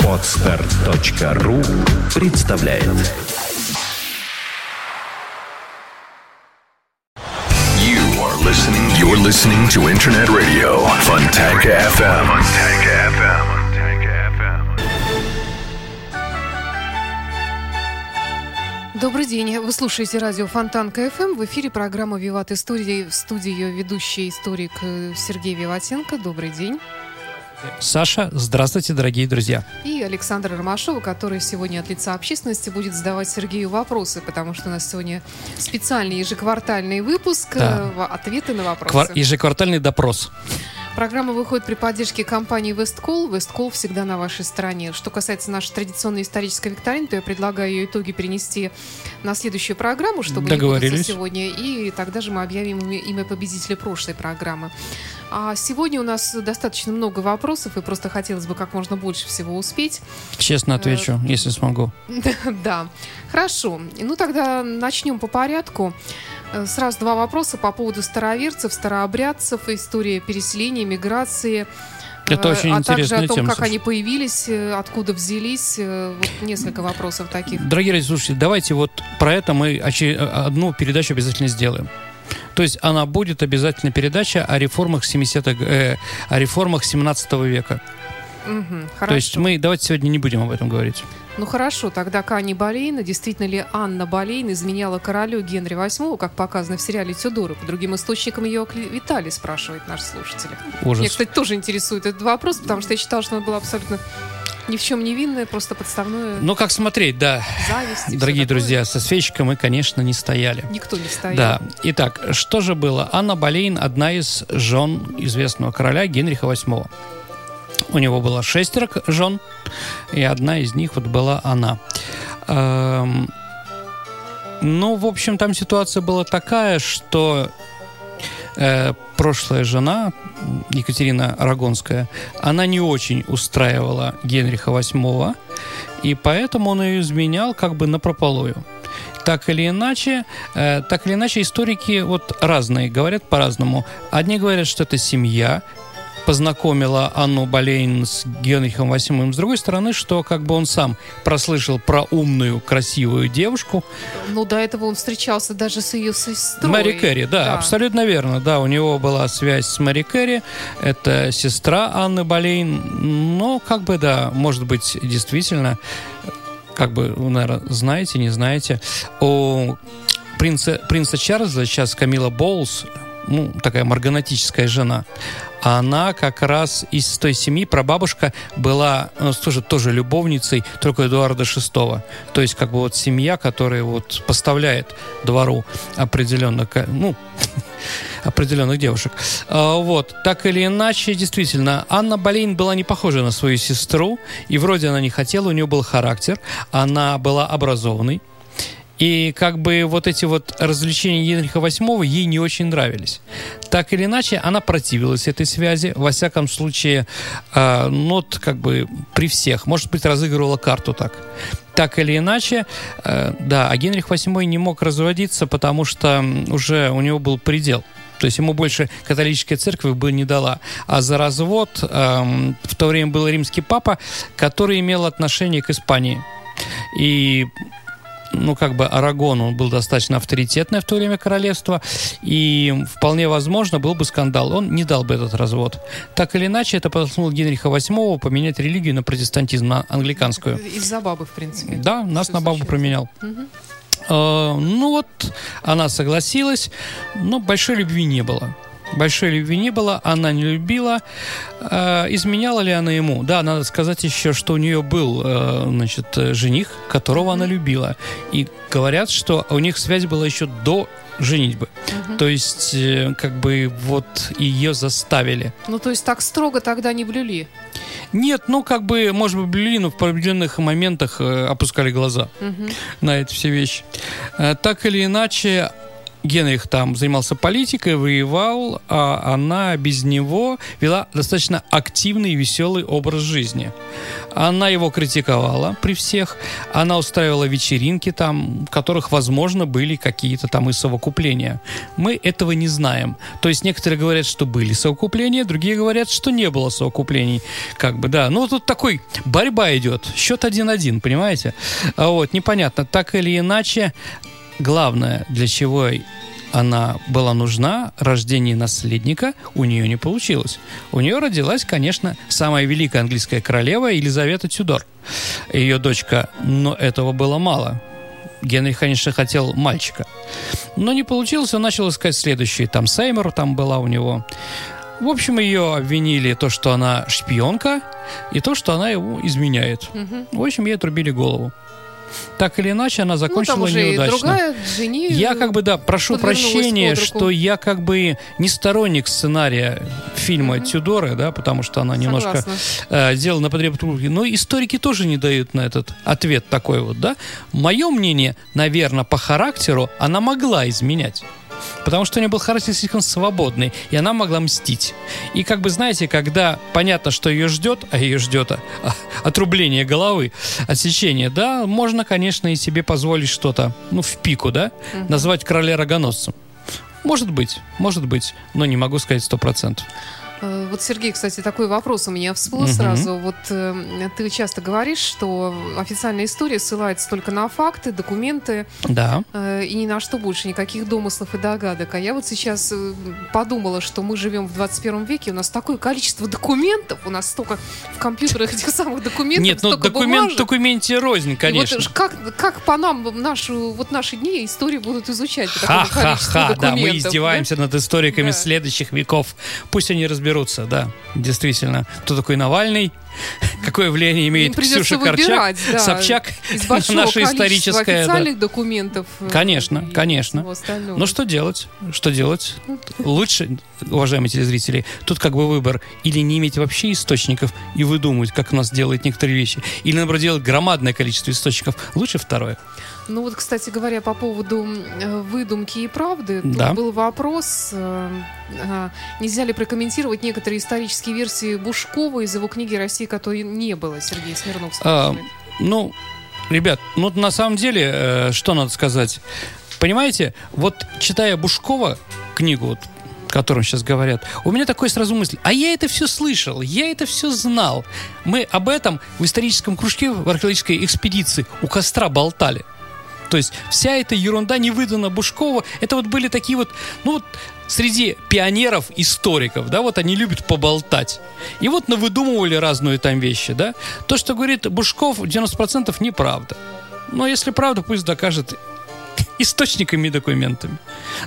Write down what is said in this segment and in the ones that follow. Podster.ru представляет. You're listening to Internet Radio Funtech FM. Добрый день. Вы слушаете радио Фонтанка FM. В эфире программа «Виват Истории». В студии ее ведущий историк Сергей Виватенко. Добрый день. Саша, здравствуйте, дорогие друзья. И Александр Ромашов, который сегодня от лица общественности будет задавать Сергею вопросы, потому что у нас сегодня специальный ежеквартальный выпуск, да. Ответы на вопросы. Ежеквартальный допрос. Программа выходит при поддержке компании Westcall. Westcall всегда на вашей стороне. Что касается нашей традиционной исторической викторины, то я предлагаю ее итоги перенести на следующую программу, чтобы не путаться сегодня. И тогда же мы объявим имя победителя прошлой программы. А сегодня у нас достаточно много вопросов, и просто хотелось бы как можно больше всего успеть. Честно отвечу, если смогу. Да. Хорошо. Ну тогда начнем по порядку. Сразу два вопроса по поводу староверцев, старообрядцев, история переселения, миграции, это очень а также о том, тема, как слушай. Они появились, откуда взялись. Вот несколько вопросов таких. Дорогие слушатели, давайте вот про это мы одну передачу обязательно сделаем. То есть она будет обязательно передача о реформах 17 века. Угу, то есть давайте сегодня не будем об этом говорить. Ну хорошо, тогда к Анне Болейна. Действительно ли Анна Болейна изменяла королю Генри Восьмого, как показано в сериале «Тюдоры»? По другим источникам ее клеветали, спрашивает наш слушатель. Ужас. Меня, кстати, тоже интересует этот вопрос, потому что я считала, что она была абсолютно ни в чем невинная, просто подставное. Ну как смотреть, да. Зависть, дорогие друзья, со свечкой мы, конечно, не стояли. Никто не стоял. Да. Итак, что же было? Анна Болейн — одна из жен известного короля Генриха Восьмого. У него было 6 жен, и одна из них вот была она. Ну, в общем, там ситуация была такая, что прошлая жена, Екатерина Арагонская, она не очень устраивала Генриха VIII, и поэтому он ее изменял как бы напропалую. Так или иначе, историки вот разные говорят по-разному. Одни говорят, что это семья познакомила Анну Болейн с Генрихом VIII. С другой стороны, что как бы он сам прослышал про умную, красивую девушку. Ну, до этого он встречался даже с ее сестрой. Мэри Кэри, да, абсолютно верно. Да, у него была связь с Мэри Кэри. Это сестра Анны Болейн. Но как бы, да, может быть, действительно, как бы, вы, наверное, знаете, не знаете, у принца Чарльза, сейчас Камилла Боулз, ну, такая марганатическая жена, она как раз из той семьи, прабабушка была тоже любовницей только Эдуарда Шестого. То есть как бы вот семья, которая вот поставляет двору определенных девушек. Вот. Так или иначе, действительно, Анна Болейн была не похожа на свою сестру, и вроде она не хотела, у нее был характер, она была образованной. И как бы вот эти вот развлечения Генриха VIII ей не очень нравились. Так или иначе, она противилась этой связи. Во всяком случае, нот как бы при всех. Может быть, разыгрывала карту так. Так или иначе, а Генрих VIII не мог разводиться, потому что уже у него был предел. То есть ему больше католическая церковь бы не дала. А за развод в то время был римский папа, который имел отношение к Испании. И... ну, как бы Арагон, он был достаточно авторитетное в то время королевство, и вполне возможно был бы скандал. Он не дал бы этот развод. Так или иначе, это подтолкнуло Генриха VIII поменять религию на протестантизм, на англиканскую. Из-за бабы, в принципе. Да, нас на бабу променял. Угу. Ну вот, она согласилась, но большой любви не было. Она не любила. Изменяла ли она ему? Да, надо сказать еще, что у нее был жених, которого она любила. И говорят, что у них связь была еще до женитьбы. Угу. То есть, как бы, вот ее заставили. Ну, то есть, так строго тогда не блюли? Нет, ну, как бы, может быть, блюли, но в определенных моментах опускали глаза угу. на эти все вещи. Так или иначе, Генрих там занимался политикой, воевал, а она без него вела достаточно активный и веселый образ жизни. Она его критиковала при всех, она устраивала вечеринки там, в которых, возможно, были какие-то там и совокупления. Мы этого не знаем. То есть некоторые говорят, что были совокупления, другие говорят, что не было совокуплений. Как бы, да. Ну, тут такой борьба идет. Счет 1-1, понимаете? Вот, непонятно. Так или иначе, главное, для чего она была нужна, рождение наследника, у нее не получилось. У нее родилась, конечно, самая великая английская королева Елизавета Тюдор, ее дочка, но этого было мало. Генрих, конечно, хотел мальчика, но не получилось, он начал искать следующий, там Сеймор там была у него. В общем, ее обвинили то, что она шпионка, и то, что она его изменяет. В общем, ей отрубили голову. Так или иначе, она закончила неудачно. Другая, я как бы, да, прошу прощения, что я как бы не сторонник сценария фильма Тюдоры, да, потому что она немножко делала на потребу трубки. Но историки тоже не дают на этот ответ такой вот, да. Мое мнение, наверное, по характеру она могла изменять. Потому что у нее был характер слишком свободный, и она могла мстить. И как бы, знаете, когда понятно, что ее ждет отрубление головы, отсечение, да, можно, конечно, и себе позволить что-то, ну, в пику, да, назвать короля рогоносцем. Может быть, но не могу сказать 100%. Вот, Сергей, кстати, такой вопрос у меня всплыл сразу. Вот ты часто говоришь, что официальная история ссылается только на факты, документы, да, и ни на что больше, никаких домыслов и догадок. А я вот сейчас подумала, что мы живем в 21 веке, у нас такое количество документов, у нас столько в компьютерах этих самых документов. Нет, ну документ в документе рознь, конечно. И вот как по нам вот наши дни историю будут изучать? Ха-ха-ха, да, мы издеваемся над историками следующих веков. Пусть они разбираются. Да, действительно. Кто такой Навальный? Какое влияние имеет Ксюша Корчак, да, Собчак на наше историческое... официальных документов. Конечно, конечно. Но что делать? Что делать? Лучше, уважаемые телезрители, тут как бы выбор. Или не иметь вообще источников и выдумывать, как у нас делают некоторые вещи. Или, наоборот, делать громадное количество источников. Лучше второе. Ну вот, кстати говоря, по поводу выдумки и правды, тут был вопрос, нельзя ли прокомментировать некоторые исторические версии Бушкова из его книги «Россия, которой не было», Сергей Смирнов спрашивает. Ну, ребят, ну на самом деле, что надо сказать? Понимаете, вот читая Бушкова книгу, вот, о котором сейчас говорят, у меня такой сразу мысль: а я это все слышал, я это все знал. Мы об этом в историческом кружке, в археологической экспедиции у костра болтали. То есть вся эта ерунда не выдана Бушкова. Это вот были такие вот, ну вот среди пионеров, историков, да, вот они любят поболтать. И вот навыдумывали разные там вещи, да. То, что говорит Бушков, 90% неправда. Но если правда, пусть докажет источниками и документами.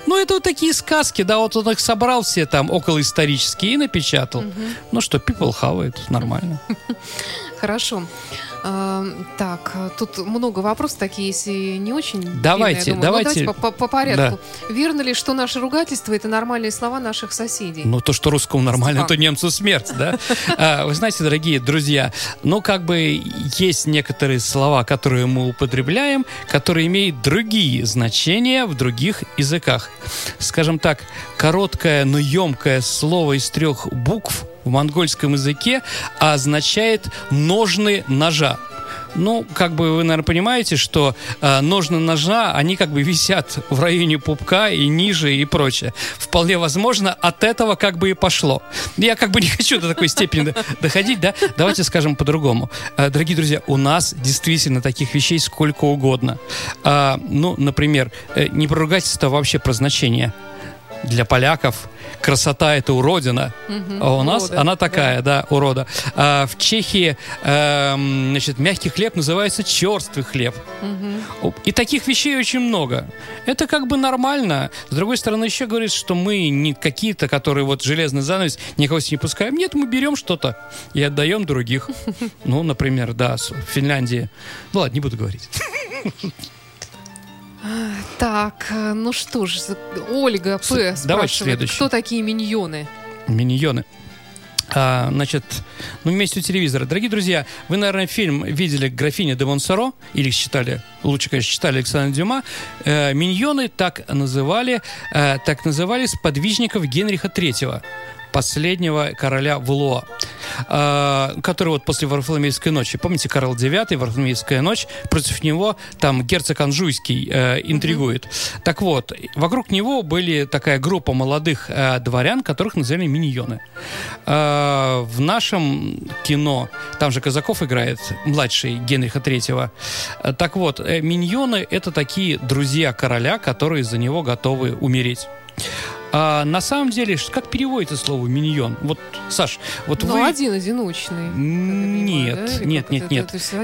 Ну, это вот такие сказки, да, вот он их собрал все там околоисторические и напечатал. Ну что, people хавают, нормально. Хорошо. Так, тут много вопросов, такие, если не очень длинные, давайте по порядку. Да. Верно ли, что наше ругательство — это нормальные слова наших соседей? Ну, то, что русскому нормально, то немцу смерть, да? Вы знаете, дорогие друзья, ну, как бы есть некоторые слова, которые мы употребляем, которые имеют другие значения в других языках. Скажем так, короткое, но емкое слово из 3 букв в монгольском языке означает «ножны ножа». Ну, как бы вы, наверное, понимаете, что ножны ножа, они как бы висят в районе пупка и ниже и прочее. Вполне возможно, от этого как бы и пошло. Я как бы не хочу до такой степени доходить, да? Давайте скажем по-другому. Дорогие друзья, у нас действительно таких вещей сколько угодно. Ну, например, не про ругательство, а вообще про значение. Для поляков красота — это уродина, а у нас она такая, да, урода. В Чехии, значит, мягкий хлеб называется черствый хлеб. И таких вещей очень много. Это как бы нормально. С другой стороны, еще говорит, что мы не какие-то, которые вот железный занавес, никого не пускаем. Нет, мы берем что-то и отдаем других. Ну, например, да, в Финляндии. Ну ладно, не буду говорить. Так, ну что ж, Ольга П. спрашивает, кто такие миньоны? Миньоны. Значит, ну, вместе у телевизора. Дорогие друзья, вы, наверное, фильм видели «Графиня де Монсоро» или читали лучше, конечно, читали Александра Дюма, миньоны так называли сподвижников Генриха Третьего, последнего короля Валуа, который вот после Варфоломейской ночи, помните, Карл Девятый, Варфоломейская ночь, против него там герцог Анжуйский интригует. Mm-hmm. Так вот, вокруг него были такая группа молодых дворян, которых называли миньоны. В нашем кино, там же Казаков играет, младший Генриха Третьего. Так вот, миньоны — это такие друзья короля, которые за него готовы умереть. А на самом деле, как переводится слово «миньон»? Вот, Саш, вот вы... Ну, один одиночный. Нет.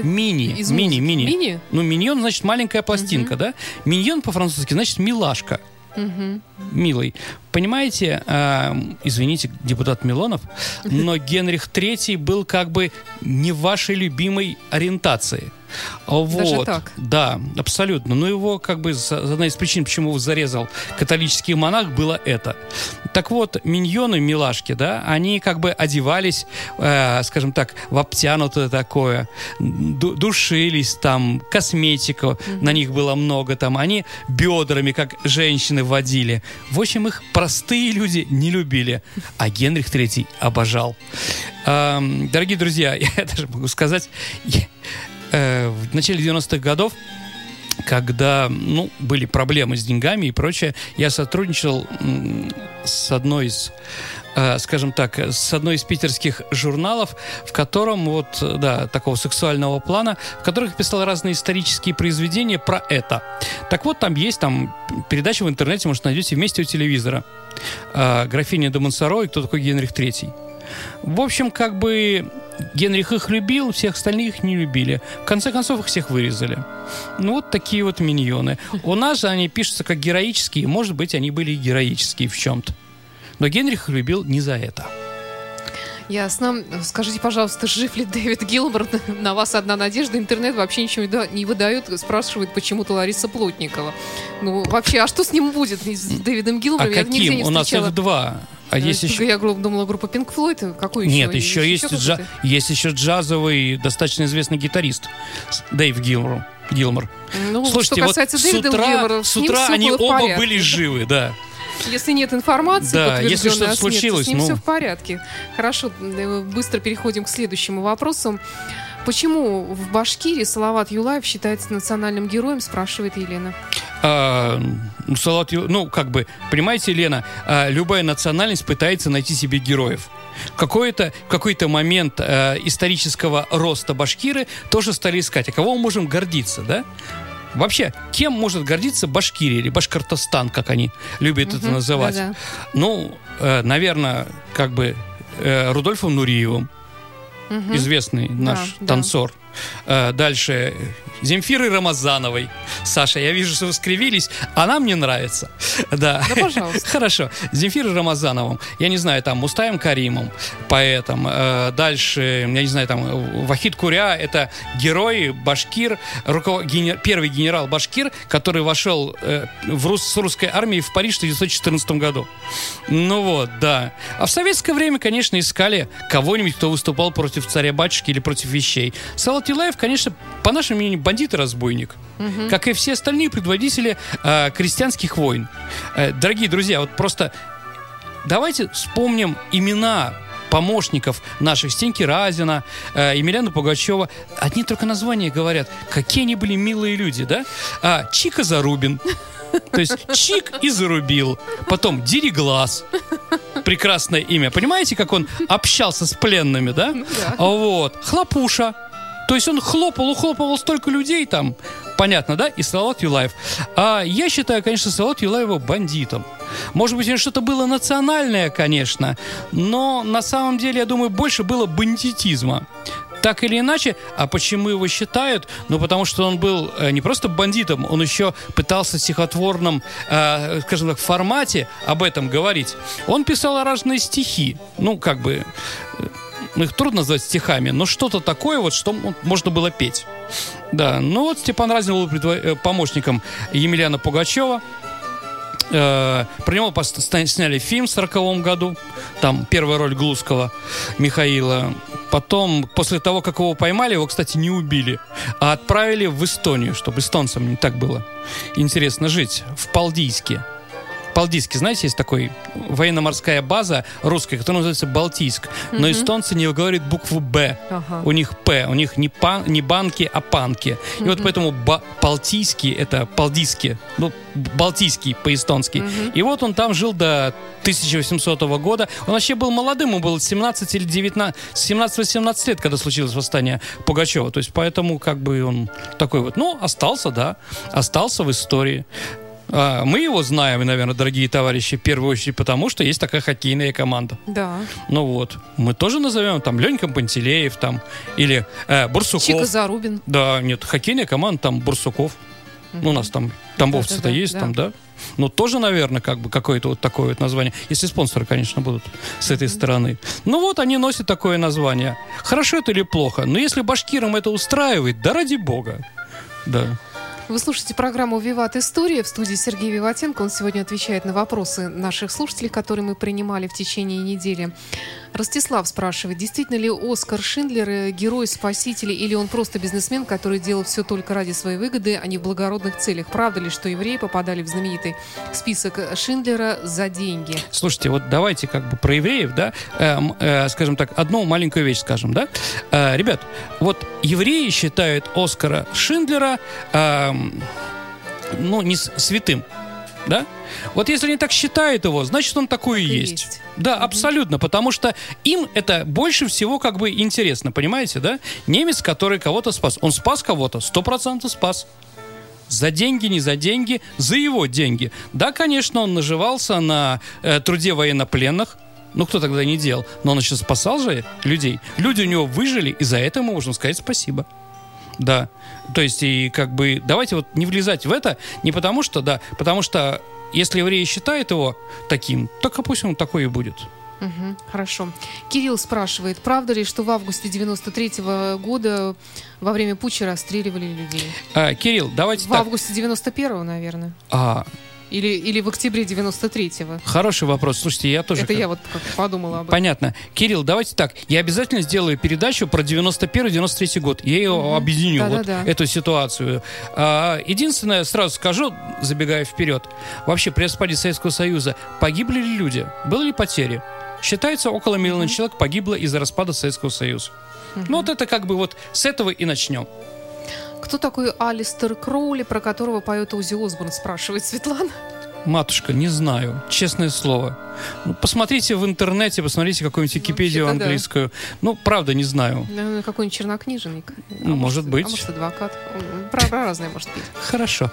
Мини. Ну, миньон, значит, маленькая пластинка, да? Миньон по-французски, значит, милашка. Милый. Понимаете, извините, депутат Милонов, но Генрих Третий был как бы не вашей любимой ориентации. Вот. Даже так? Да, абсолютно. Но его как бы одна из причин, почему его зарезал католический монах, было это. Так вот, миньоны, милашки, да, они как бы одевались, скажем так, в обтянутое такое, душились там, косметику на них было много там, они бедрами, как женщины, водили. В общем, их простые люди не любили, а Генрих Третий обожал. Дорогие друзья, я даже могу сказать... В начале 90-х годов, когда были проблемы с деньгами и прочее, я сотрудничал с одной из, скажем так, с одной из питерских журналов, в котором такого сексуального плана, в которых писал разные исторические произведения про это. Так вот, там есть передача в интернете, может, найдете «Вместе у телевизора», «Графиня де Монсоро» и «Кто такой Генрих Третий». В общем, как бы Генрих их любил, всех остальных их не любили. В конце концов, их всех вырезали. Ну, вот такие вот миньоны. У нас же они пишутся как героические. Может быть, они были и героические в чем-то. Но Генрих их любил не за это. Ясно. Скажите, пожалуйста, жив ли Дэвид Гилмор? На вас одна надежда. Интернет вообще ничего не выдает. Спрашивает почему-то Лариса Плотникова. Ну, вообще, а что с ним будет? С Дэвидом Гилмором? А я каким? Нигде не встречала. У нас их два. А есть еще... Я думала, группа Pink Floyd. Какой еще? Нет, есть еще джазовый, достаточно известный гитарист Дэйв Гилмор. Ну, слушайте, что касается Дэвида Гилмора, с утра они оба были живы, да. Если нет информации, если что-то случилось, с ним все в порядке. Хорошо, быстро переходим к следующему вопросу. Почему в Башкирии Салават Юлаев считается национальным героем, спрашивает Елена. Понимаете, Елена, любая национальность пытается найти себе героев. В какой-то момент исторического роста башкиры тоже стали искать. А кого мы можем гордиться, да? Вообще, кем может гордиться Башкирия или Башкортостан, как они любят это называть? Да-да. Наверное, как бы Рудольфом Нуриевым. Известный наш танцор. Дальше Земфиры Рамазановой. Саша, я вижу, что вы скривились. Она мне нравится. Да, пожалуйста. Хорошо. Земфиры Рамазановым. Я не знаю, там Мустаем Каримом, поэтом. Дальше, я не знаю, там Вахид Куря. Это герой башкир, первый генерал башкир, который вошел с русской армией в Париж в 1914 году. А в советское время, конечно, искали кого-нибудь, кто выступал против царя-батюшки или против вещей. Салават Юлаев, конечно, по нашему мнению, бандит-разбойник, как и все остальные предводители крестьянских войн. Дорогие друзья, вот просто давайте вспомним имена помощников наших Стеньки Разина, Емельяна Пугачева. Одни только названия говорят, какие они были милые люди, да? Чика Зарубин. То есть Чик и зарубил. Потом Дереглаз. Прекрасное имя. Понимаете, как он общался с пленными, да? Хлопуша. То есть он ухлопывал столько людей там. Понятно, да? И Салават Юлаев. Я считаю, конечно, Салават Юлаева бандитом. Может быть, у него что-то было национальное, конечно. Но на самом деле, я думаю, больше было бандитизма. Так или иначе, а почему его считают? Потому что он был не просто бандитом, он еще пытался в стихотворном, скажем так, формате об этом говорить. Он писал разные стихи, их трудно назвать стихами, но что-то такое, что можно было петь. Да, Степан Разин был помощником Емельяна Пугачева. Про него сняли фильм в 1940 году. Там первая роль Глузкого Михаила. Потом, после того, как его поймали, его, кстати, не убили, а отправили в Эстонию, чтобы эстонцам не так было интересно жить, в Палдийске. Палдийске, знаете, есть такой военно-морская база русская, которая называется Балтийск. Но эстонцы не говорят букву «Б». Ага. У них «П». У них не банки, а панки. И вот поэтому Балтийский — это Палдийский, ну, Балтийский по-эстонски. И вот он там жил до 1800 года. Он вообще был молодым, ему было 17 или 19, 17-18 лет, когда случилось восстание Пугачева. То есть поэтому как бы он такой вот, ну, остался, да, остался в истории. Мы его знаем, наверное, дорогие товарищи, в первую очередь потому, что есть такая хоккейная команда. Да. Ну вот. Мы тоже назовем там Ленька Пантелеев там, или Бурсуков. Чика Зарубин. Да, нет, хоккейная команда там Бурсуков. Ну, у нас там тамбовцы-то есть, да. Там, да. Но тоже, наверное, как бы какое-то вот такое вот название. Если спонсоры, конечно, будут с этой стороны. Ну вот, они носят такое название. Хорошо это или плохо? Но если башкирам это устраивает, да ради бога. Да. Вы слушаете программу «Виват. История». В студии Сергей Виватенко. Он сегодня отвечает на вопросы наших слушателей, которые мы принимали в течение недели. Ростислав спрашивает, действительно ли Оскар Шиндлер герой, спаситель, или он просто бизнесмен, который делал все только ради своей выгоды, а не в благородных целях? Правда ли, что евреи попадали в знаменитый список Шиндлера за деньги? Слушайте, вот давайте как бы про евреев, да, скажем так, одну маленькую вещь скажем, да? Ребят, вот евреи считают Оскара Шиндлера... ну, не святым, да? Вот если они так считают его, значит, он такой и есть. Да, абсолютно, потому что им это больше всего как бы интересно, понимаете, да? Немец, который кого-то спас, он спас кого-то, 100% спас. За деньги, не за деньги, за его деньги. Да, конечно, он наживался на труде военнопленных, ну, кто тогда не делал, но он еще спасал же людей. Люди у него выжили, и за это мы можем сказать спасибо. Да, то есть и как бы давайте вот не влезать в это, не потому что, да, потому что если евреи считают его таким, так а пусть он такой и будет. Угу, хорошо. Кирилл спрашивает, правда ли, что в августе 93-го года во время путча расстреливали людей? Кирилл, давайте в августе 91-го, наверное. Или в октябре 93-го? Хороший вопрос. Слушайте, я тоже... я вот подумала об этом. Понятно. Кирилл, давайте так. Я обязательно сделаю передачу про 91-93 год. Я ее объединю, эту ситуацию. Единственное, сразу скажу, забегая вперед, вообще при распаде Советского Союза погибли ли люди? Были ли потери? Считается, около миллиона человек погибло из-за распада Советского Союза. Ну вот это как бы вот с этого и начнем. Кто такой Алистер Кроули, про которого поет Оззи Осборн, спрашивает Светлана? Матушка, не знаю, честное слово. Ну, посмотрите в интернете, посмотрите какую-нибудь Википедию английскую. Да. Ну, правда, не знаю. Наверное, какой-нибудь чернокнижник. Ну, может быть. А может, адвокат. Про разное, может быть. Хорошо.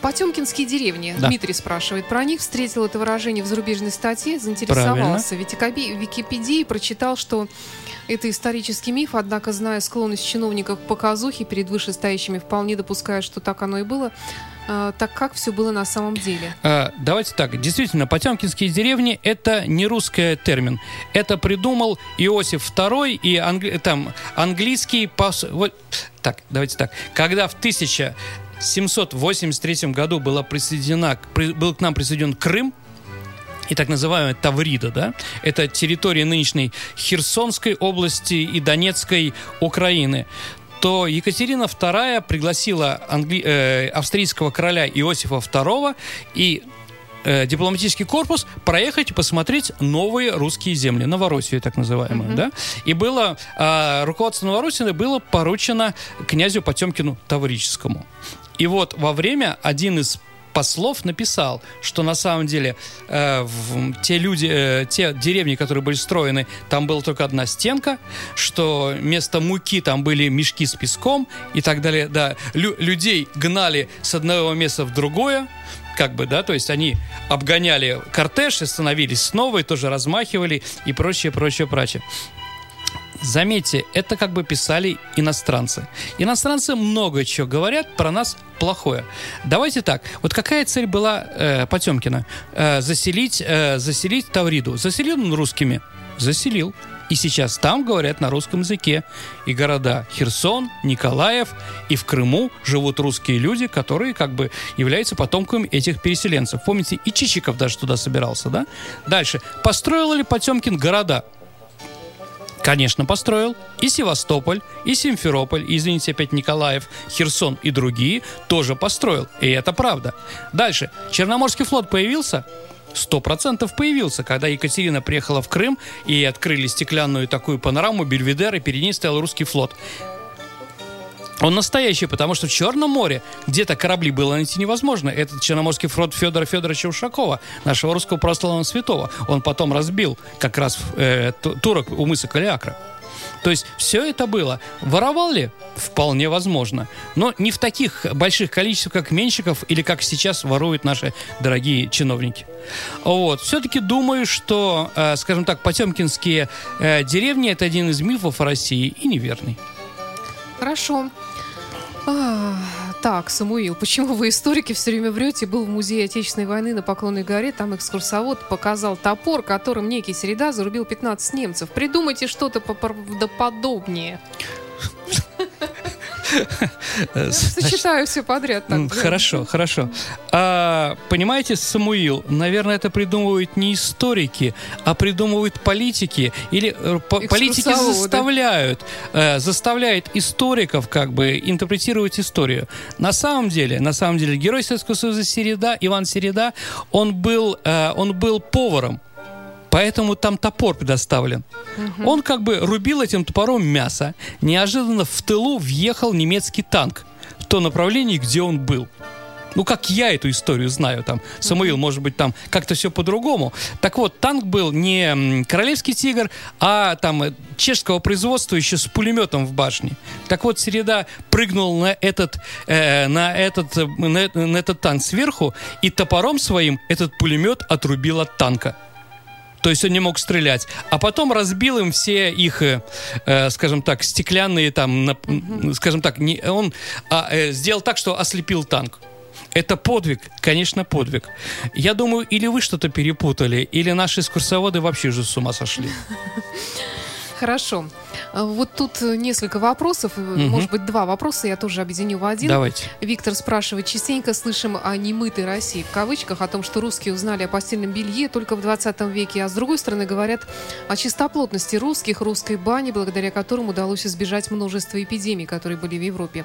Потемкинские деревни. Да. Дмитрий спрашивает. Про них встретил это выражение в зарубежной статье, заинтересовался. Правильно. В Википедии прочитал, что это исторический миф, однако, зная склонность чиновников к показухе перед вышестоящими, вполне допускаю, что так оно и было. Так как все было на самом деле? Давайте так. Действительно, потемкинские деревни — это не русский термин. Это придумал Иосиф II и английский... Вот. Так, давайте так. Когда в 1783 году был к нам присоединен Крым, и так называемая Таврида, да? Это территория нынешней Херсонской области и Донецкой Украины. То Екатерина Вторая пригласила австрийского короля Иосифа II и дипломатический корпус проехать и посмотреть новые русские земли, Новороссию так называемую, да? И было руководство Новороссии было поручено князю Потемкину Таврическому. И вот во время один из послов написал, что на самом деле те деревни, которые были строены, там была только одна стенка, что вместо муки там были мешки с песком и так далее. Да. Людей гнали с одного места в другое, как бы, да, то есть они обгоняли кортеж и становились снова, и тоже размахивали и прочее, прочее, прочее. Заметьте, это как бы писали иностранцы. Иностранцы много чего говорят про нас плохое. Давайте так. Вот какая цель была Потемкина? Заселить Тавриду. Заселил он русскими? Заселил. И сейчас там говорят на русском языке. И города Херсон, Николаев, и в Крыму живут русские люди, которые как бы являются потомками этих переселенцев. Помните, и Чичиков даже туда собирался, да? Дальше. Построил ли Потемкин города? Конечно, построил. И Севастополь, и Симферополь, и, извините, опять Николаев, Херсон и другие тоже построил. И это правда. Дальше. Черноморский флот появился? 100% появился, когда Екатерина приехала в Крым и открыли стеклянную такую панораму Бельведер, и перед ней стоял русский флот. Он настоящий, потому что в Черном море где-то корабли было найти невозможно. Этот Черноморский флот Федора Федоровича Ушакова, нашего русского православного святого, он потом разбил как раз турок у мыса Калиакра. То есть все это было. Воровал ли? Вполне возможно. Но не в таких больших количествах, как Менщиков или как сейчас воруют наши дорогие чиновники. Вот. Все-таки думаю, что, скажем так, потемкинские деревни – это один из мифов о России и неверный. Хорошо. Так, Самуил, почему вы, историки, все время врете? Был в музее Отечественной войны на Поклонной горе, там экскурсовод показал топор, которым некий Середа зарубил 15 немцев. Придумайте что-то правдоподобнее. Сочетаю все подряд. Хорошо. Понимаете, Самуил, наверное, это придумывают не историки, а придумывают политики. Или политики заставляют историков как бы интерпретировать историю. На самом деле, герой Советского Союза Середа, Иван Середа, он был поваром. Поэтому там топор предоставлен. Угу. Он как бы рубил этим топором мясо. Неожиданно в тылу въехал немецкий танк в то направлении, где он был. Ну, как я эту историю знаю, там, Самуил, может быть, там как-то все по-другому. Так вот, танк был не королевский «Тигр», а там чешского производства еще с пулеметом в башне. Так вот, Середа прыгнул на этот танк сверху и топором своим этот пулемет отрубил от танка. То есть он не мог стрелять. А потом разбил им все их, скажем так, стеклянные там... сделал так, что ослепил танк. Это подвиг, конечно, подвиг. Я думаю, или вы что-то перепутали, или наши экскурсоводы вообще же с ума сошли. Хорошо. Вот тут несколько вопросов, может быть, два вопроса, я тоже объединю в один. Давайте. Виктор спрашивает, частенько слышим о «немытой России» в кавычках, о том, что русские узнали о постельном белье только в 20 веке, а с другой стороны говорят о чистоплотности русских, русской бани, благодаря которым удалось избежать множества эпидемий, которые были в Европе.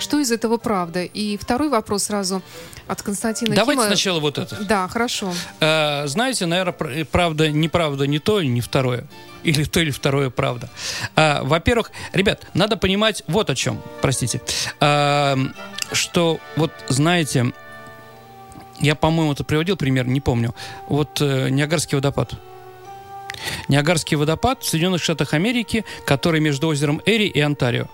Что из этого правда? И второй вопрос сразу от Константина. Давайте Кима. Сначала вот это. Да, хорошо. Знаете, наверное, правда, неправда, не то, не второе. Или то, или второе правда. Во-первых, ребят, надо понимать вот о чем, простите. Что, вот знаете, я, по-моему, это приводил пример, не помню. Вот Ниагарский водопад. Ниагарский водопад в Соединенных Штатах Америки, который между озером Эри и Онтарио.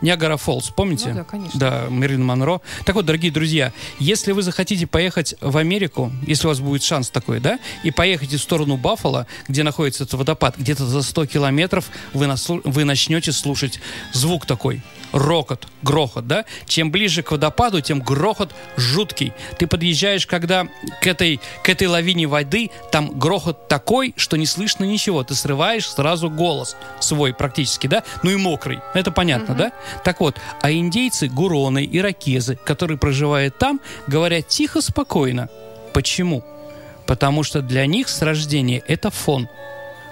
Ниагара Фоллс, помните? Ну, да, конечно. Да, Мэрилин Монро. Так вот, дорогие друзья, если вы захотите поехать в Америку, если у вас будет шанс такой, да, и поехать в сторону Баффало, где находится этот водопад, где-то за 100 километров вы начнете слушать звук такой. Рокот, грохот, да? Чем ближе к водопаду, тем грохот жуткий. Ты подъезжаешь, когда к этой лавине воды, там грохот такой, что не слышно ничего. Ты срываешь сразу голос свой практически, да? Ну и мокрый. Это понятно, да? Так вот, а индейцы, гуроны, иракезы, которые проживают там, говорят тихо, спокойно. Почему? Потому что для них с рождения это фон.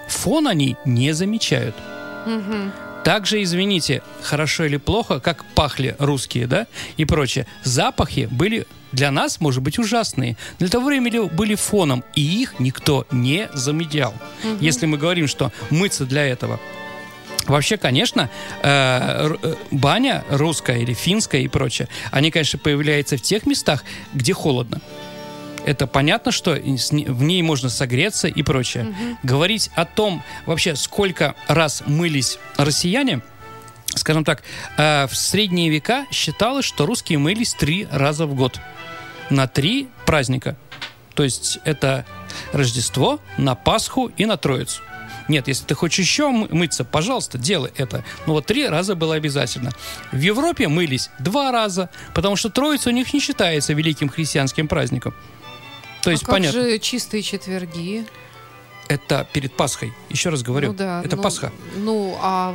Фон они не замечают. Также, извините, хорошо или плохо, как пахли русские, да, и прочее. Запахи были для нас, может быть, ужасные. Для того времени были фоном, и их никто не замечал. Если мы говорим, что мыться для этого. Вообще, конечно, баня русская или финская и прочее, они, конечно, появляются в тех местах, где холодно. Это понятно, что в ней можно согреться и прочее. Говорить о том, вообще, сколько раз мылись россияне, скажем так, в средние века считалось, что русские мылись 3 раза в год. На 3 праздника. То есть это Рождество, на Пасху и на Троицу. Нет, если ты хочешь еще мыться, пожалуйста, делай это. Но вот 3 раза было обязательно. В Европе мылись 2 раза, потому что Троица у них не считается великим христианским праздником. То есть, понятно. Как же чистые четверги? Это перед Пасхой. Еще раз говорю, Пасха. Ну, а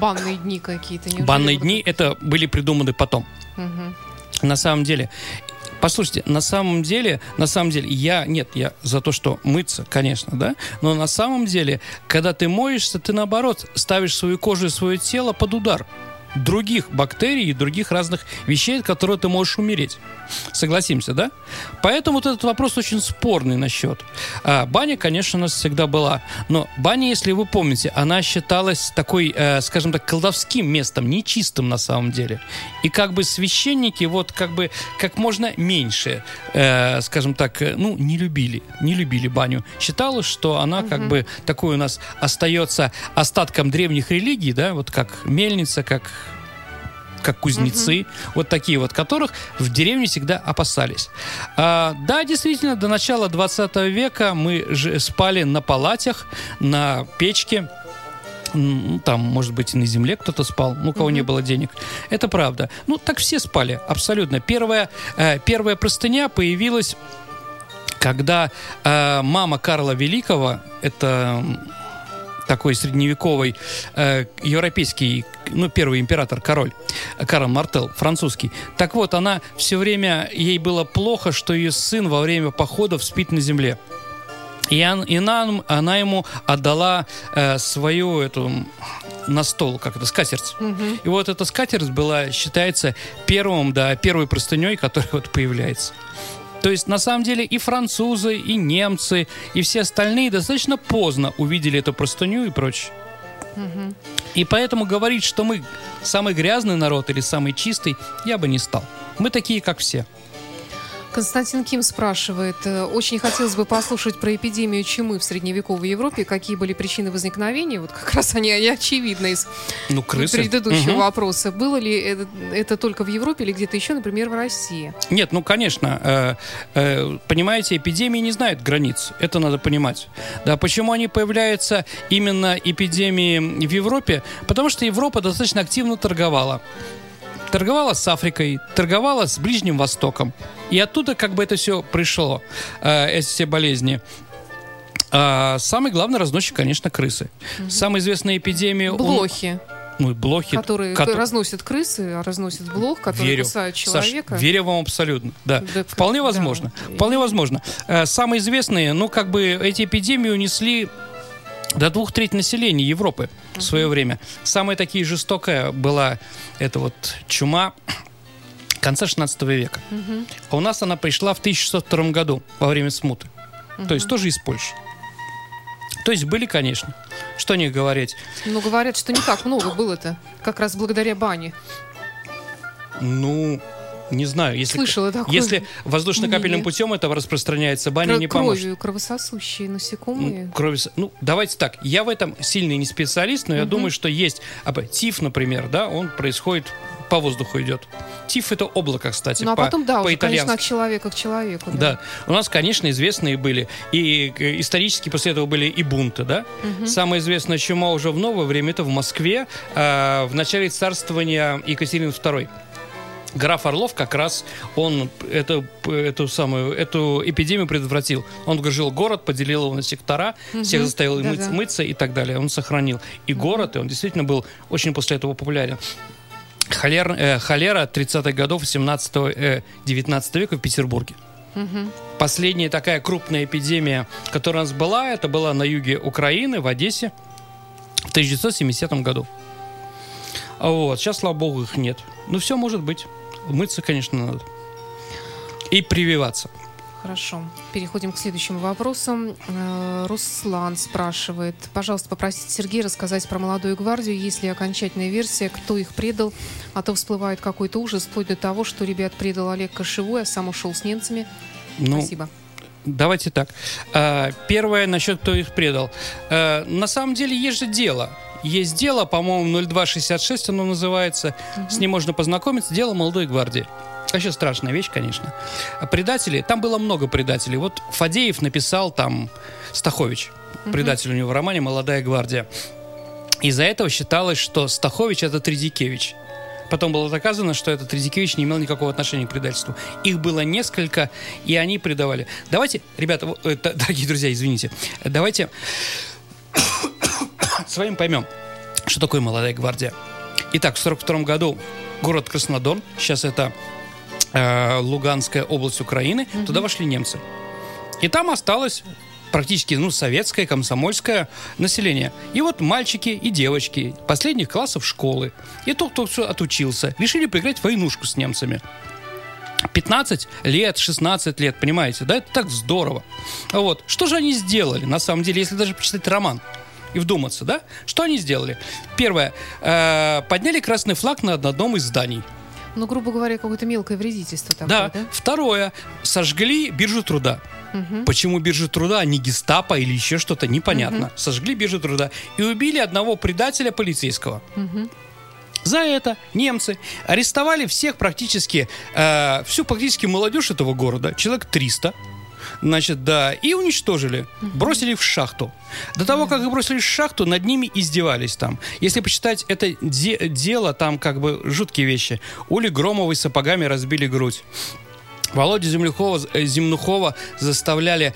банные дни какие-то? Банные дни это были придуманы потом. На самом деле, Послушайте, на самом деле, я за то, что мыться, конечно, да, но на самом деле, когда ты моешься, ты, наоборот, ставишь свою кожу и свое тело под удар других бактерий и других разных вещей, от которых ты можешь умереть. Согласимся, да? Поэтому вот этот вопрос очень спорный насчет. Баня, конечно, у нас всегда была. Но баня, если вы помните, она считалась такой, скажем так, колдовским местом, нечистым на самом деле. И как бы священники вот как бы как можно меньше, скажем так, не любили баню. Считалось, что она как бы такой у нас остается остатком древних религий, да, вот как мельница, как кузнецы, вот такие вот, которых в деревне всегда опасались. Да, действительно, до начала 20 века мы же спали на палатях, на печке, там, может быть, и на земле кто-то спал, у кого не было денег. Это правда. Так все спали, абсолютно. Первая простыня появилась, когда мама Карла Великого, это такой средневековый европейский, первый император, король, Карл Мартел, французский. Так вот, она все время, ей было плохо, что ее сын во время походов спит на земле. И она ему отдала свою эту на стол, скатерть. И вот эта скатерть была, считается, первой простыней, которая вот появляется. То есть, на самом деле, и французы, и немцы, и все остальные достаточно поздно увидели эту простыню и прочее. И поэтому говорить, что мы самый грязный народ или самый чистый, я бы не стал. Мы такие, как все. Константин Ким спрашивает: очень хотелось бы послушать про эпидемию чумы в средневековой Европе. Какие были причины возникновения? Вот как раз они очевидны из предыдущего вопроса. Было ли это только в Европе или где-то еще, например, в России? Нет, конечно. Понимаете, эпидемии не знают границ. Это надо понимать. Да, почему они появляются именно эпидемии в Европе? Потому что Европа достаточно активно торговала. Торговала с Африкой, торговала с Ближним Востоком. И оттуда как бы это все пришло, эти все болезни. Самый главный разносчик, конечно, крысы. Самая известная эпидемия... Блохи. Блохи. Которые разносят крысы, а разносят блох, которые кусают человека. Саш, верю вам абсолютно, да. Вполне возможно. Самые известные, эти эпидемии унесли... До 2/3 населения Европы в свое время. Самая такая жестокая была эта чума конца 16 века. А у нас она пришла в 1602 году во время смуты. То есть тоже из Польши. То есть были, конечно. Что о них говорить? Говорят, что не так много было-то. Как раз благодаря бане. Не знаю, если воздушно-капельным путем это распространяется, баня не поможет. Кровью, кровососущие насекомые. Давайте так, я в этом сильный не специалист, но я думаю, что есть тиф, например, да, он происходит, по воздуху идет. Тиф — это облако, кстати, по-итальянски. Потом, конечно, от человека к человеку. Да. У нас, конечно, известные были, и исторически после этого были и бунты, да. Самая известная чума уже в новое время — это в Москве, в начале царствования Екатерины Второй. Граф Орлов как раз он эту эпидемию предотвратил. Он жил город, поделил его на сектора, всех заставил мыться и так далее. Он сохранил и город, и он действительно был очень после этого популярен. Холера 30-х годов 17-19 века в Петербурге. Последняя такая крупная эпидемия, которая у нас была, это была на юге Украины, в Одессе в 1970 году. Сейчас, слава богу, их нет. Все может быть. Мыться, конечно, надо. И прививаться. Хорошо. Переходим к следующему вопросу. Руслан спрашивает. Пожалуйста, попросите Сергея рассказать про «Молодую гвардию». Есть ли окончательная версия, кто их предал? А то всплывает какой-то ужас, вплоть до того, что ребят предал Олег Кошевой, а сам ушел с немцами. Спасибо. Давайте так. Первое насчет, кто их предал. На самом деле, есть же дело. Есть дело, по-моему, 0266 оно называется. С ним можно познакомиться. Дело «Молодой гвардии». Вообще страшная вещь, конечно. Предатели. Там было много предателей. Вот Фадеев написал там Стахович. Предатель у него в романе «Молодая гвардия». Из-за этого считалось, что Стахович — это Тридикевич. Потом было доказано, что этот Тридикевич не имел никакого отношения к предательству. Их было несколько, и они предавали. Давайте, ребята, дорогие друзья, извините. Давайте... с вами поймем, что такое «Молодая гвардия». Итак, в 1942 году город Краснодон, сейчас это Луганская область Украины, mm-hmm. туда вошли немцы. И там осталось практически, советское, комсомольское население. И вот мальчики и девочки последних классов школы, и тот, кто все отучился, решили поиграть в войнушку с немцами. 15 лет, 16 лет, понимаете, да? Это так здорово. Вот. Что же они сделали, на самом деле, если даже почитать роман и вдуматься, да? Что они сделали? Первое. Подняли красный флаг над одном из зданий. Грубо говоря, какое-то мелкое вредительство такое, да? Второе. Сожгли биржу труда. Угу. Почему биржу труда, а не гестапо или еще что-то, непонятно. Угу. Сожгли биржу труда. И убили одного предателя полицейского. Угу. За это немцы арестовали всех практически, всю практически молодежь этого города, человек 300, и уничтожили, бросили в шахту. До того, как их бросили в шахту, над ними издевались там. Если почитать это дело, там жуткие вещи. Оле Громовой сапогами разбили грудь. Володю Земнухова заставляли,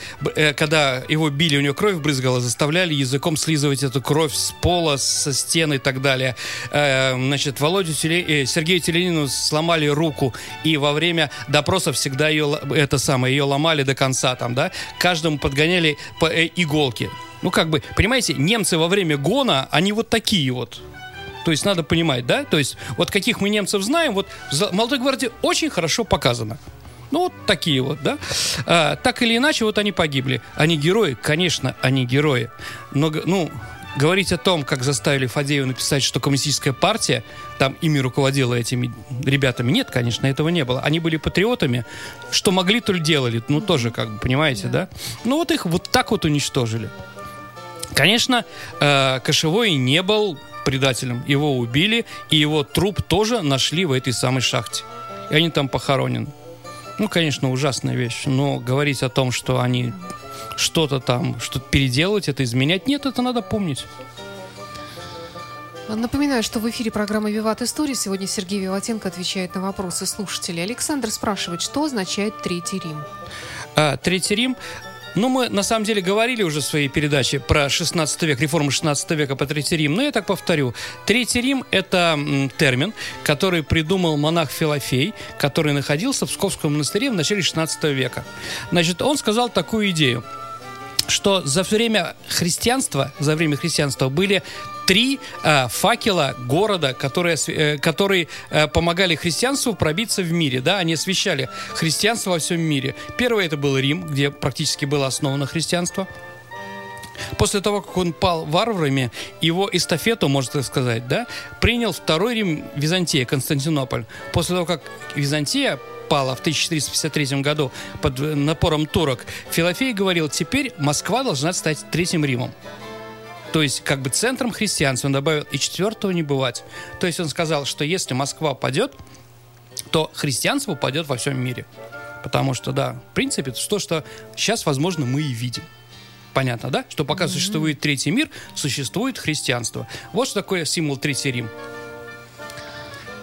когда его били, у него кровь брызгала, заставляли языком слизывать эту кровь с пола, со стены и так далее. Сергею Теленину сломали руку, и во время допроса всегда ее ломали до конца там, да? Каждому подгоняли по иголке. Понимаете, немцы во время гона, они вот такие вот. То есть надо понимать, да? То есть вот каких мы немцев знаем, вот в «Молодой гвардии» очень хорошо показано. Такие вот, да. Так или иначе, вот они погибли. Они герои, конечно, они герои. Но, говорить о том, как заставили Фадеева написать, что коммунистическая партия там ими руководила, этими ребятами, нет, конечно, этого не было. Они были патриотами, что могли, то ли делали. Тоже, понимаете, да? Их вот так вот уничтожили. Конечно, Кошевой не был предателем. Его убили, и его труп тоже нашли в этой самой шахте. И они там похоронены. Конечно, ужасная вещь, но говорить о том, что они что-то переделывать, это изменять, нет, это надо помнить. Напоминаю, что в эфире программа «Виват История». Сегодня Сергей Виватенко отвечает на вопросы слушателей. Александр спрашивает, что означает Третий Рим? Третий Рим... мы на самом деле говорили уже в своей передаче про 16 век, реформу 16 века по Третий Рим, но я так повторю. Третий Рим – это термин, который придумал монах Филофей, который находился в Псковском монастыре в начале 16 века. Он сказал такую идею, что за время христианства были три факела города, которые помогали христианству пробиться в мире. Да? Они освещали христианство во всем мире. Первое – это был Рим, где практически было основано христианство. После того, как он пал варварами, его эстафету, можно так сказать, да, принял второй Рим, Византия, Константинополь. После того, как Византия пала в 1353 году под напором турок, Филофей говорил, теперь Москва должна стать Третьим Римом. То есть центром христианства. Он добавил, и четвертого не бывать. То есть он сказал, что если Москва падет, то христианство падет во всем мире. Потому что, да, в принципе, это то, что сейчас, возможно, мы и видим. Понятно, да? Что пока существует Третий мир, существует христианство. Вот что такое символ Третий Рим.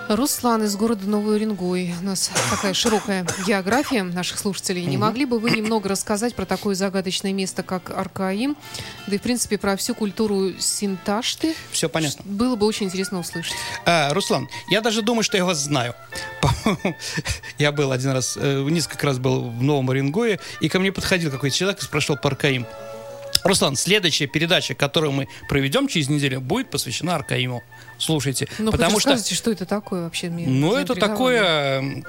Руслан из города Новый Уренгой. У нас такая широкая география наших слушателей. Не могли бы вы немного рассказать про такое загадочное место, как Аркаим? Да и, в принципе, про всю культуру Синташты. Все понятно. Было бы очень интересно услышать. Руслан, я даже думаю, что я вас знаю. Я был несколько раз был в Новом Уренгое, и ко мне подходил какой-то человек и спрашивал про Аркаим. Руслан, следующая передача, которую мы проведем через неделю, будет посвящена Аркаиму. Слушайте, потому что... Расскажите, что это такое вообще? Это такое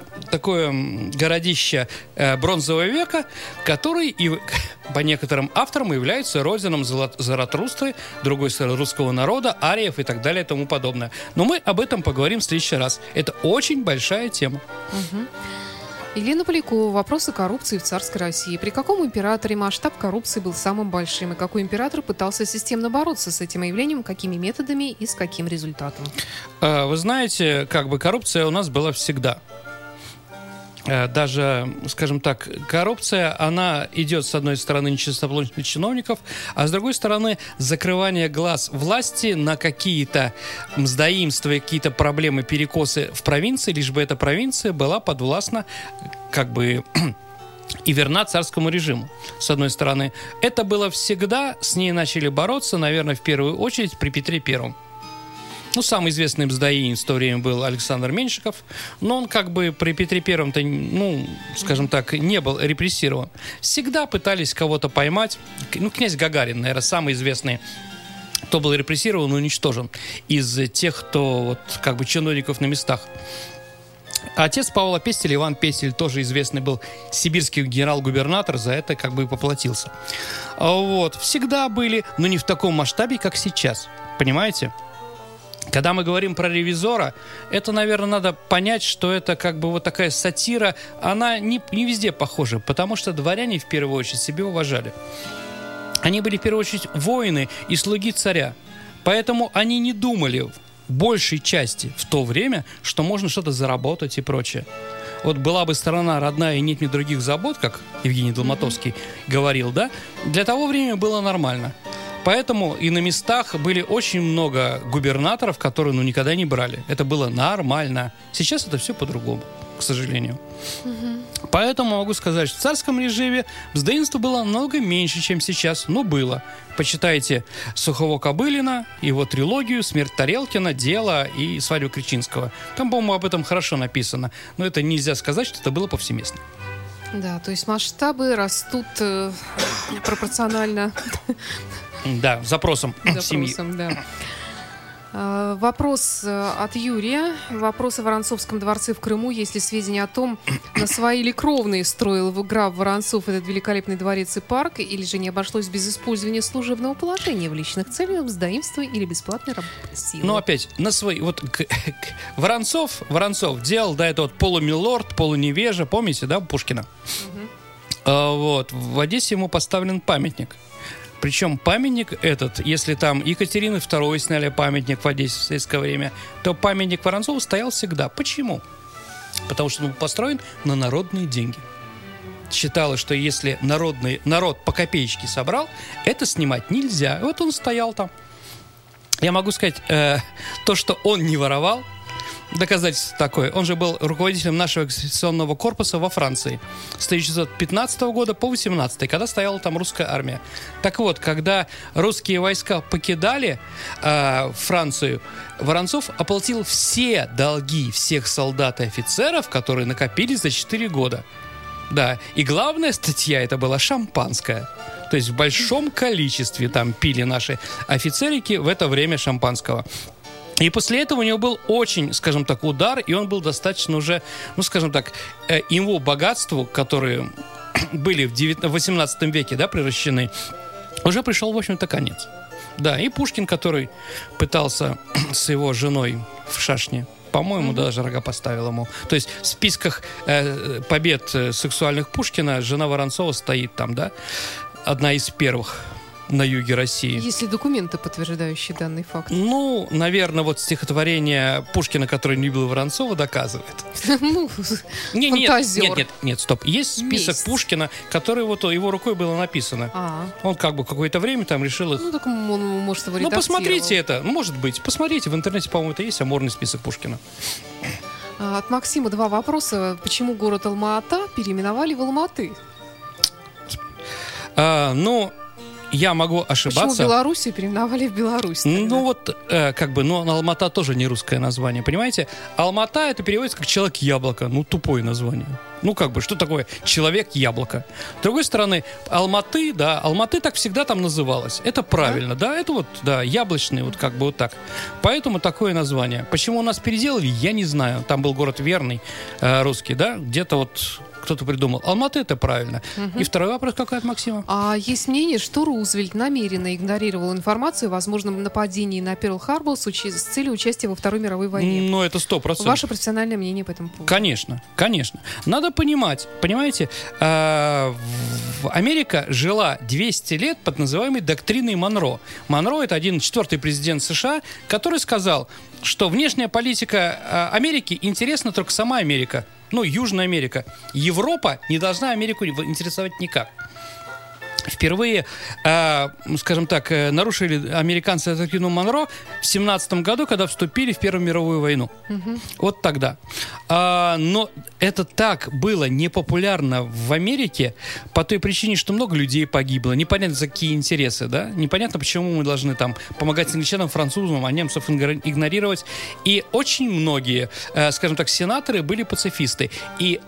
городище бронзового века, который, по некоторым авторам, является родином заратустры, другой русского народа, ариев и так далее и тому подобное. Но мы об этом поговорим в следующий раз. Это очень большая тема. Угу. Елена Полякова. Вопрос о коррупции в царской России. При каком императоре масштаб коррупции был самым большим? И какой император пытался системно бороться с этим явлением? Какими методами и с каким результатом? Вы знаете, коррупция у нас была всегда. Даже, скажем так, коррупция, она идет, с одной стороны, нечистоплотных чиновников, а с другой стороны, закрывание глаз власти на какие-то мздоимства и какие-то проблемы, перекосы в провинции, лишь бы эта провинция была подвластна, и верна царскому режиму, с одной стороны. Это было всегда, с ней начали бороться, наверное, в первую очередь при Петре Первом. Ну, самый известный бздоин в то время был Александр Меньшиков, но он как бы при Петре Первом-то, ну, скажем так, не был репрессирован. Всегда пытались кого-то поймать. Ну, князь Гагарин, наверное, самый известный, кто был репрессирован и уничтожен из тех, кто вот как бы чиновников на местах. Отец Павла Пестеля, Иван Пестель, тоже известный был сибирский генерал-губернатор, за это как бы и поплатился. Вот. Всегда были, но не в таком масштабе, как сейчас. Понимаете? Когда мы говорим про ревизора, это, наверное, надо понять, что это как бы вот такая сатира, она не везде похожа, потому что дворяне в первую очередь себя уважали. Они были в первую очередь воины и слуги царя, поэтому они не думали в большей части в то время, что можно что-то заработать и прочее. Вот была бы сторона родная и нет ни других забот, как Евгений Долматовский говорил, да, для того времени было нормально. Поэтому и на местах были очень много губернаторов, которые ну, никогда не брали. Это было нормально. Сейчас это все по-другому, к сожалению. Угу. Поэтому могу сказать, что в царском режиме бздоинство было много меньше, чем сейчас, но было. Почитайте Сухого-Кобылина, его трилогию, «Смерть Тарелкина», «Дело» и «Свадьбу Кричинского». Там, по-моему, об этом хорошо написано. Но это нельзя сказать, что это было повсеместно. Да, то есть масштабы растут пропорционально... Да, запросом семьи. Да. Вопрос от Юрия. Вопрос о Воронцовском дворце в Крыму. Есть ли сведения о том, на свои ли кровные строил граф Воронцов этот великолепный дворец и парк, или же не обошлось без использования служебного положения в личных целях, бздоимства или бесплатной работы силы? Ну, опять, на свои... Вот Воронцов делал, да, это вот полумилорд, полуневежа, помните, да, Пушкина? Угу. Вот. В Одессе ему поставлен памятник. Причем памятник этот, если там Екатерины Второй сняли памятник в Одессе в советское время, то памятник Воронцову стоял всегда. Почему? Потому что он был построен на народные деньги. Считалось, что если народ по копеечке собрал, это снимать нельзя. И вот он стоял там. Я могу сказать, то, что он не воровал, доказательство такое. Он же был руководителем нашего экспедиционного корпуса во Франции с 1915 года по 1918, когда стояла там русская армия. Так вот, когда русские войска покидали Францию, Воронцов оплатил все долги всех солдат и офицеров, которые накопились за 4 года. Да, и главная статья это была шампанское. То есть в большом количестве там пили наши офицерики в это время шампанского. И после этого у него был очень, скажем так, удар, и он был достаточно уже, ну, скажем так, его богатству, которые были в 18 веке, да, превращены, уже пришел, в общем-то, конец. Да, и Пушкин, который пытался с его женой в шашне, по-моему, даже рога поставил ему. То есть в списках побед сексуальных Пушкина жена Воронцова стоит там, да, одна из первых. На юге России. Есть ли документы, подтверждающие данный факт? Ну, наверное, вот стихотворение Пушкина, которое не любил Воронцова, доказывает. Нет, стоп. Есть список Пушкина, который вот его рукой было написано. Он как бы какое-то время там решил их... Ну, так он, может, его редактировал. Ну, посмотрите это, может быть. Посмотрите, в интернете, по-моему, это есть амурный список Пушкина. От Максима два вопроса. Почему город Алма-Ата переименовали в Алматы? Я могу ошибаться. Почему Белоруссию переименовали в Беларусь? Тогда? Ну вот, Алма-Ата тоже не русское название, понимаете? Алма-Ата это переводится как «человек-яблоко». Ну, тупое название. Ну, как бы, что такое «человек-яблоко»? С другой стороны, Алматы, да, Алматы так всегда там называлось. Это правильно, да? Это вот, да, яблочный, вот как бы вот так. Поэтому такое название. Почему у нас переделали, я не знаю. Там был город Верный, русский, да? Где-то вот... Кто-то придумал. Алматы — это правильно. И второй вопрос какой от Максима? Есть мнение, что Рузвельт намеренно игнорировал информацию о возможном нападении на Перл-Харбор с целью участия во Второй мировой войне. Ну, это 100%. Ваше профессиональное мнение по этому поводу? Конечно. Надо понимать. Понимаете, Америка жила 200 лет под называемой доктриной Монро. Монро — это 14-й президент США, который сказал, что внешняя политика Америки интересна только сама Америка. Ну, Южная Америка. Европа не должна Америку интересовать никак. впервые, скажем так, нарушили американцы Доктрину Монро в 17 году, когда вступили в Первую мировую войну. Угу. Вот тогда. Но это так было непопулярно в Америке по той причине, что много людей погибло. Непонятно, за какие интересы, да? Непонятно, почему мы должны там помогать англичанам, французам, а немцев игнорировать. И очень многие, скажем так, сенаторы были пацифисты. И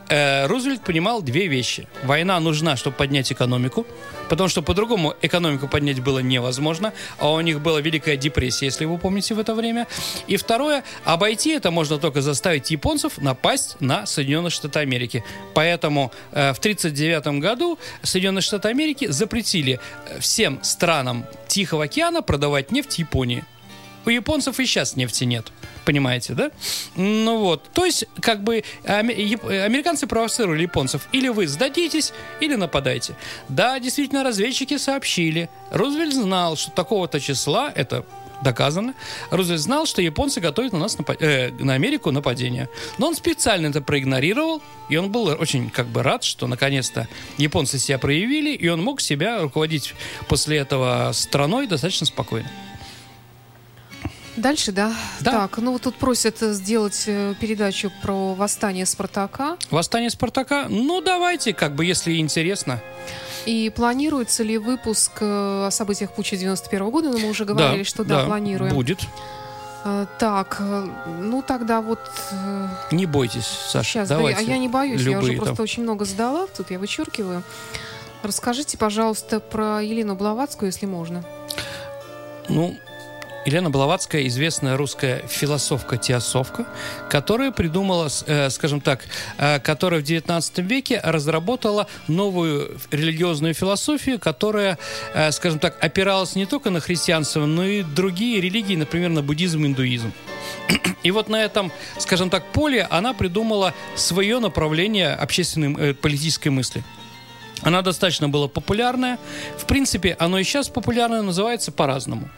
Рузвельт понимал две вещи. Война нужна, чтобы поднять экономику, потому что по-другому экономику поднять было невозможно, а у них была Великая депрессия, если вы помните, в это время. И второе, обойти это можно только заставить японцев напасть на Соединенные Штаты Америки. Поэтому в 1939 году Соединенные Штаты Америки запретили всем странам Тихого океана продавать нефть Японии. У японцев и сейчас нефти нет. Понимаете, да? Ну вот. То есть, как бы, американцы провоцировали японцев. Или вы сдадитесь, или нападайте. Да, действительно, разведчики сообщили. Рузвельт знал, что такого-то числа, это доказано, Рузвельт знал, что японцы готовят на нас на Америку нападение. Но он специально это проигнорировал. И он был очень, как бы, рад, что наконец-то японцы себя проявили. И он мог себя руководить после этого страной достаточно спокойно. Дальше, да? Да. Так, ну тут просят сделать передачу про восстание Спартака. Восстание Спартака? Ну давайте, как бы, если интересно. И планируется ли выпуск о событиях путча 91 года? Ну, мы уже говорили, да, что да, планируем. Будет. Так, ну тогда вот... Не бойтесь, Саша, сейчас, давайте. Да, я не боюсь, я уже там просто очень много задала, тут я вычеркиваю. Расскажите, пожалуйста, про Елену Блаватскую, если можно. Ну... Елена Блаватская – известная русская философка-теософка, которая придумала, скажем так, которая в XIX веке разработала новую религиозную философию, которая, скажем так, опиралась не только на христианство, но и другие религии, например, на буддизм, индуизм. И вот на этом, скажем так, поле она придумала свое направление общественной политической мысли. Она достаточно была популярная. В принципе, оно и сейчас популярное, называется по-разному.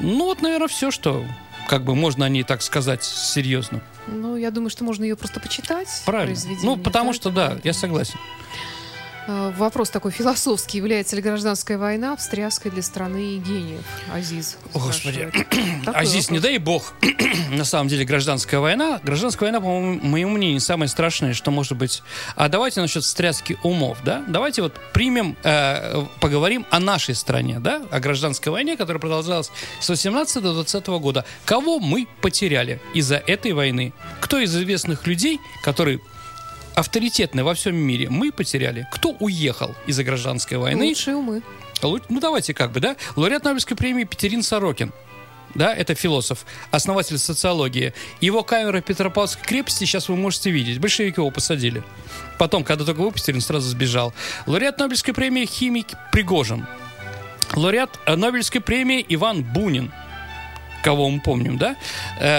Ну, вот, наверное, все, что, как бы, можно о ней так сказать серьезно. Ну, я думаю, что можно ее просто почитать. Правильно. Ну, потому да? что, да, я согласен. Вопрос такой философский. Является ли гражданская война встряской для страны и гениев? Азиз. О, Господи. Азиз, вопрос. Не дай бог. На самом деле, гражданская война. Гражданская война, по моему мнению, самое страшное, что может быть. А давайте насчет встряски умов, да? Давайте вот примем, поговорим о нашей стране, да? О гражданской войне, которая продолжалась с 18 до 20 года. Кого мы потеряли из-за этой войны? Кто из известных людей, которые... авторитетные во всем мире мы потеряли. Кто уехал из-за гражданской войны? Лучшие умы. Ну, давайте, как бы, да? Лауреат Нобелевской премии Петерин Сорокин. Да, это философ, основатель социологии. Его камера в Петропавловской крепости сейчас вы можете видеть. Большевики его посадили. Потом, когда только выпустили, он сразу сбежал. Лауреат Нобелевской премии химик Пригожин. Лауреат Нобелевской премии Иван Бунин. Кого мы помним, да?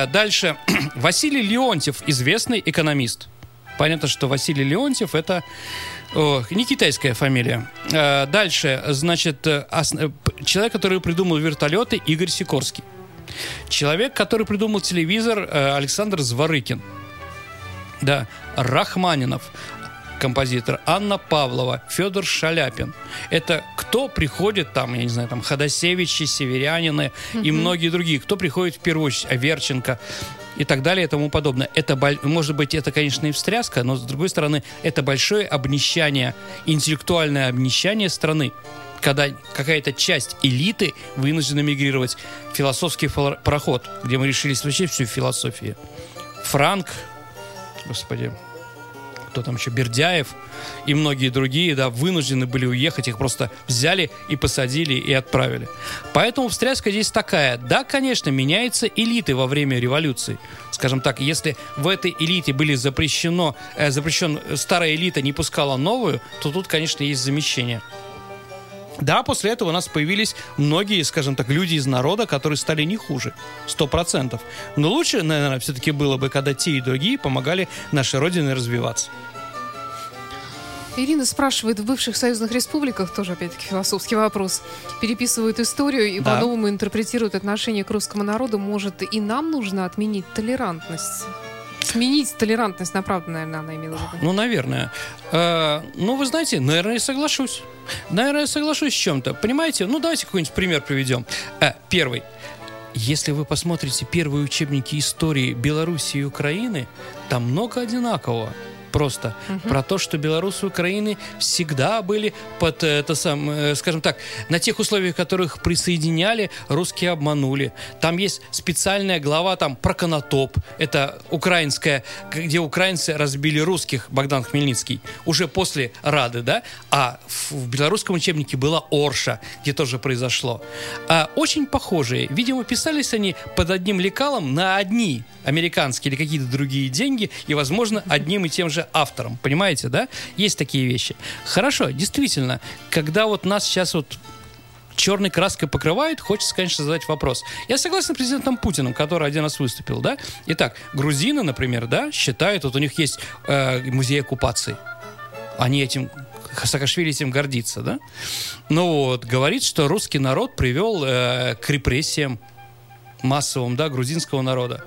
Дальше. Василий Леонтьев, известный экономист. Понятно, что Василий Леонтьев – это не китайская фамилия. Дальше, значит, человек, который придумал вертолеты, Игорь Сикорский. Человек, который придумал телевизор, Александр Зворыкин. Да, Рахманинов, композитор, Анна Павлова, Федор Шаляпин. Это кто приходит там, я не знаю, там Ходосевичи, Северянины и многие другие. Кто приходит в первую очередь? Аверченко. И так далее, и тому подобное. Это, может быть, это, конечно, и встряска, но, с другой стороны, это большое обнищание, интеллектуальное обнищание страны, когда какая-то часть элиты вынуждена мигрировать в философский пароход, где мы решили вообще всю философию. Франк, господи, кто там еще, Бердяев и многие другие, да, вынуждены были уехать, их просто взяли и посадили, и отправили. Поэтому встряска здесь такая. Да, конечно, меняются элиты во время революции. Скажем так, если в этой элите были запрещен старая элита не пускала новую, то тут, конечно, есть замещение. Да, после этого у нас появились многие, скажем так, люди из народа, которые стали не хуже, 100%. Но лучше, наверное, все-таки было бы, когда те и другие помогали нашей родине развиваться. Ирина спрашивает, в бывших союзных республиках, тоже опять-таки философский вопрос, переписывают историю и по-новому интерпретируют отношение к русскому народу. Может, и нам нужно отменить толерантность? Сменить толерантность на правду, наверное, она имела в виду. Ну, наверное. Ну, вы знаете, наверное, я соглашусь. Наверное, я соглашусь с чем-то. Понимаете? Ну, давайте какой-нибудь пример приведем. Первый. Если вы посмотрите первые учебники истории Белоруссии и Украины, там много одинакового. Просто про то, что белорусы и Украины всегда были под скажем так, на тех условиях, которых присоединяли, русские обманули. Там есть специальная глава там про Конотоп, это украинская, где украинцы разбили русских, Богдан Хмельницкий, уже после Рады, да? А в белорусском учебнике была Орша, где тоже произошло. Очень похожие. Видимо, писались они под одним лекалом на одни американские или какие-то другие деньги и, возможно, одним и тем же автором, понимаете, да? Есть такие вещи. Хорошо, действительно, когда вот нас сейчас вот черной краской покрывают, хочется, конечно, задать вопрос. Я согласен с президентом Путиным, который один раз выступил, да? Итак, грузины, например, да, считают, вот у них есть музей оккупации. Они этим... Саакашвили этим гордится, да? Ну вот, говорит, что русский народ привел к репрессиям массовым, да, грузинского народа.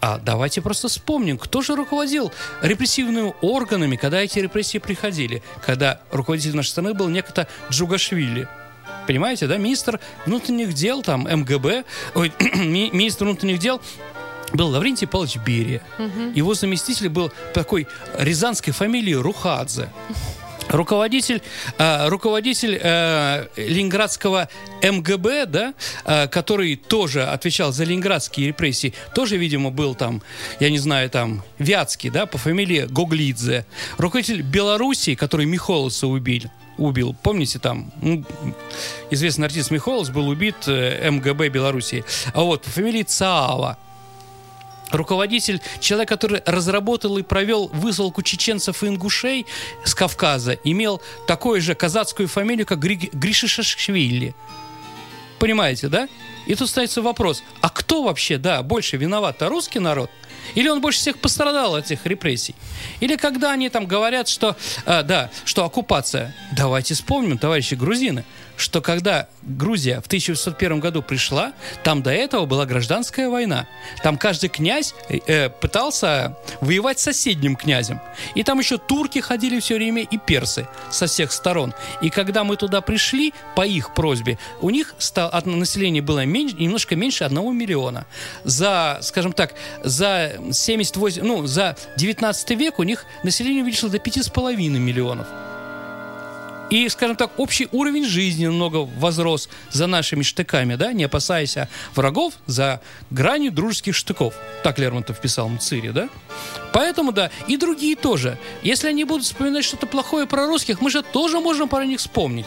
А давайте просто вспомним, кто же руководил репрессивными органами, когда эти репрессии приходили, когда руководитель нашей страны был некто Джугашвили. Понимаете, да? Министр внутренних дел, там, МГБ, ой, министр внутренних дел был Лаврентий Павлович Берия. Его заместитель был такой рязанской фамилии Рухадзе. Руководитель ленинградского МГБ, да, который тоже отвечал за ленинградские репрессии, тоже, видимо, был там, я не знаю, там, Вятский, да, по фамилии Гоглидзе. Руководитель Белоруссии, который Михолса убил. Помните, там, известный артист Михолс был убит МГБ Белоруссии. А вот, по фамилии Цаава. Руководитель, человек, который разработал и провел высылку чеченцев и ингушей с Кавказа, имел такую же казацкую фамилию, как Гришишашвили. Понимаете, да? И тут ставится вопрос, а кто вообще, да, больше виноват-то, русский народ? Или он больше всех пострадал от этих репрессий? Или когда они там говорят, что, да, что оккупация. Давайте вспомним, товарищи грузины, что когда Грузия в 1901 году пришла, там до этого была гражданская война. Там каждый князь пытался воевать с соседним князем. И там еще турки ходили все время и персы со всех сторон. И когда мы туда пришли, по их просьбе, у них от населения было немножко меньше 1 миллиона. За, скажем так, за 78, ну, за 19 век у них население увеличилось до 5,5 миллионов. И, скажем так, общий уровень жизни много возрос за нашими штыками, да, не опасаясь врагов за гранью дружеских штыков. Так Лермонтов писал Мцири, да? Поэтому, да, и другие тоже. Если они будут вспоминать что-то плохое про русских, мы же тоже можем про них вспомнить.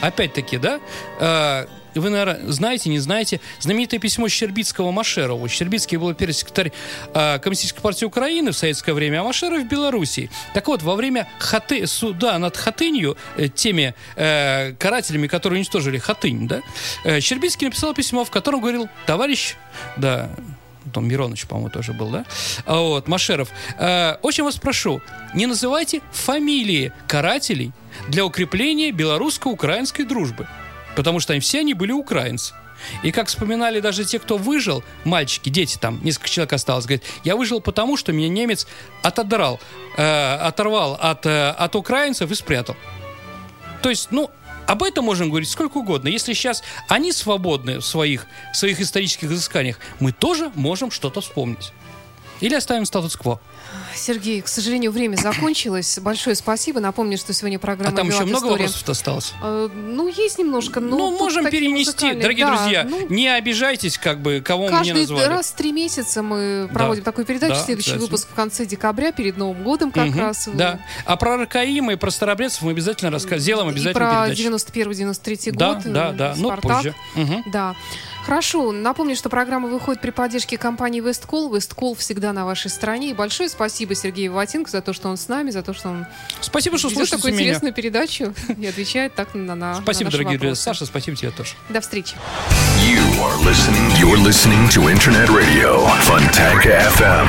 Опять-таки, да, вы, наверное, знаете, не знаете, знаменитое письмо Щербицкого Машерову. Щербицкий был первый секретарь Коммунистической партии Украины в советское время, а Машеров в Белоруссии. Так вот, во время суда над Хатынью, теми карателями, которые уничтожили Хатынь, да, Щербицкий написал письмо, в котором говорил: товарищ, да, там Миронович, по-моему, тоже был, да, вот, Машеров, очень вас прошу, не называйте фамилии карателей для укрепления белорусско-украинской дружбы. Потому что все они были украинцы. И как вспоминали даже те, кто выжил, мальчики, дети, там несколько человек осталось, говорят, я выжил потому, что меня немец оторвал от украинцев и спрятал. То есть, ну, об этом можно говорить сколько угодно. Если сейчас они свободны в своих исторических изысканиях, мы тоже можем что-то вспомнить. Или оставим статус-кво. Сергей, к сожалению, время закончилось. Большое спасибо. Напомню, что сегодня программа... А там еще много вопросов осталось? Ну, есть немножко, но... Ну, можем перенести, дорогие друзья. Ну, не обижайтесь, как бы, кого мне назвали. Каждый раз в 3 месяца мы проводим такую передачу. Следующий выпуск в конце декабря, перед Новым годом как раз. Да. А про Ракаима и про старобрядцев мы обязательно сделаем обязательно передачу. И про 91-93 год. Да. Ну, позже. Да. Хорошо. Напомню, что программа выходит при поддержке компании Westcall. Westcall всегда на вашей стороне. И большое спасибо Сергею Виватенко за то, что он с нами, за то, что он... Спасибо, что слушаете меня. Такую интересную передачу и отвечает так на наши вопросы. Спасибо, дорогие друзья. Саша, спасибо тебе тоже. До встречи. You're listening to Internet Radio Fontanka FM.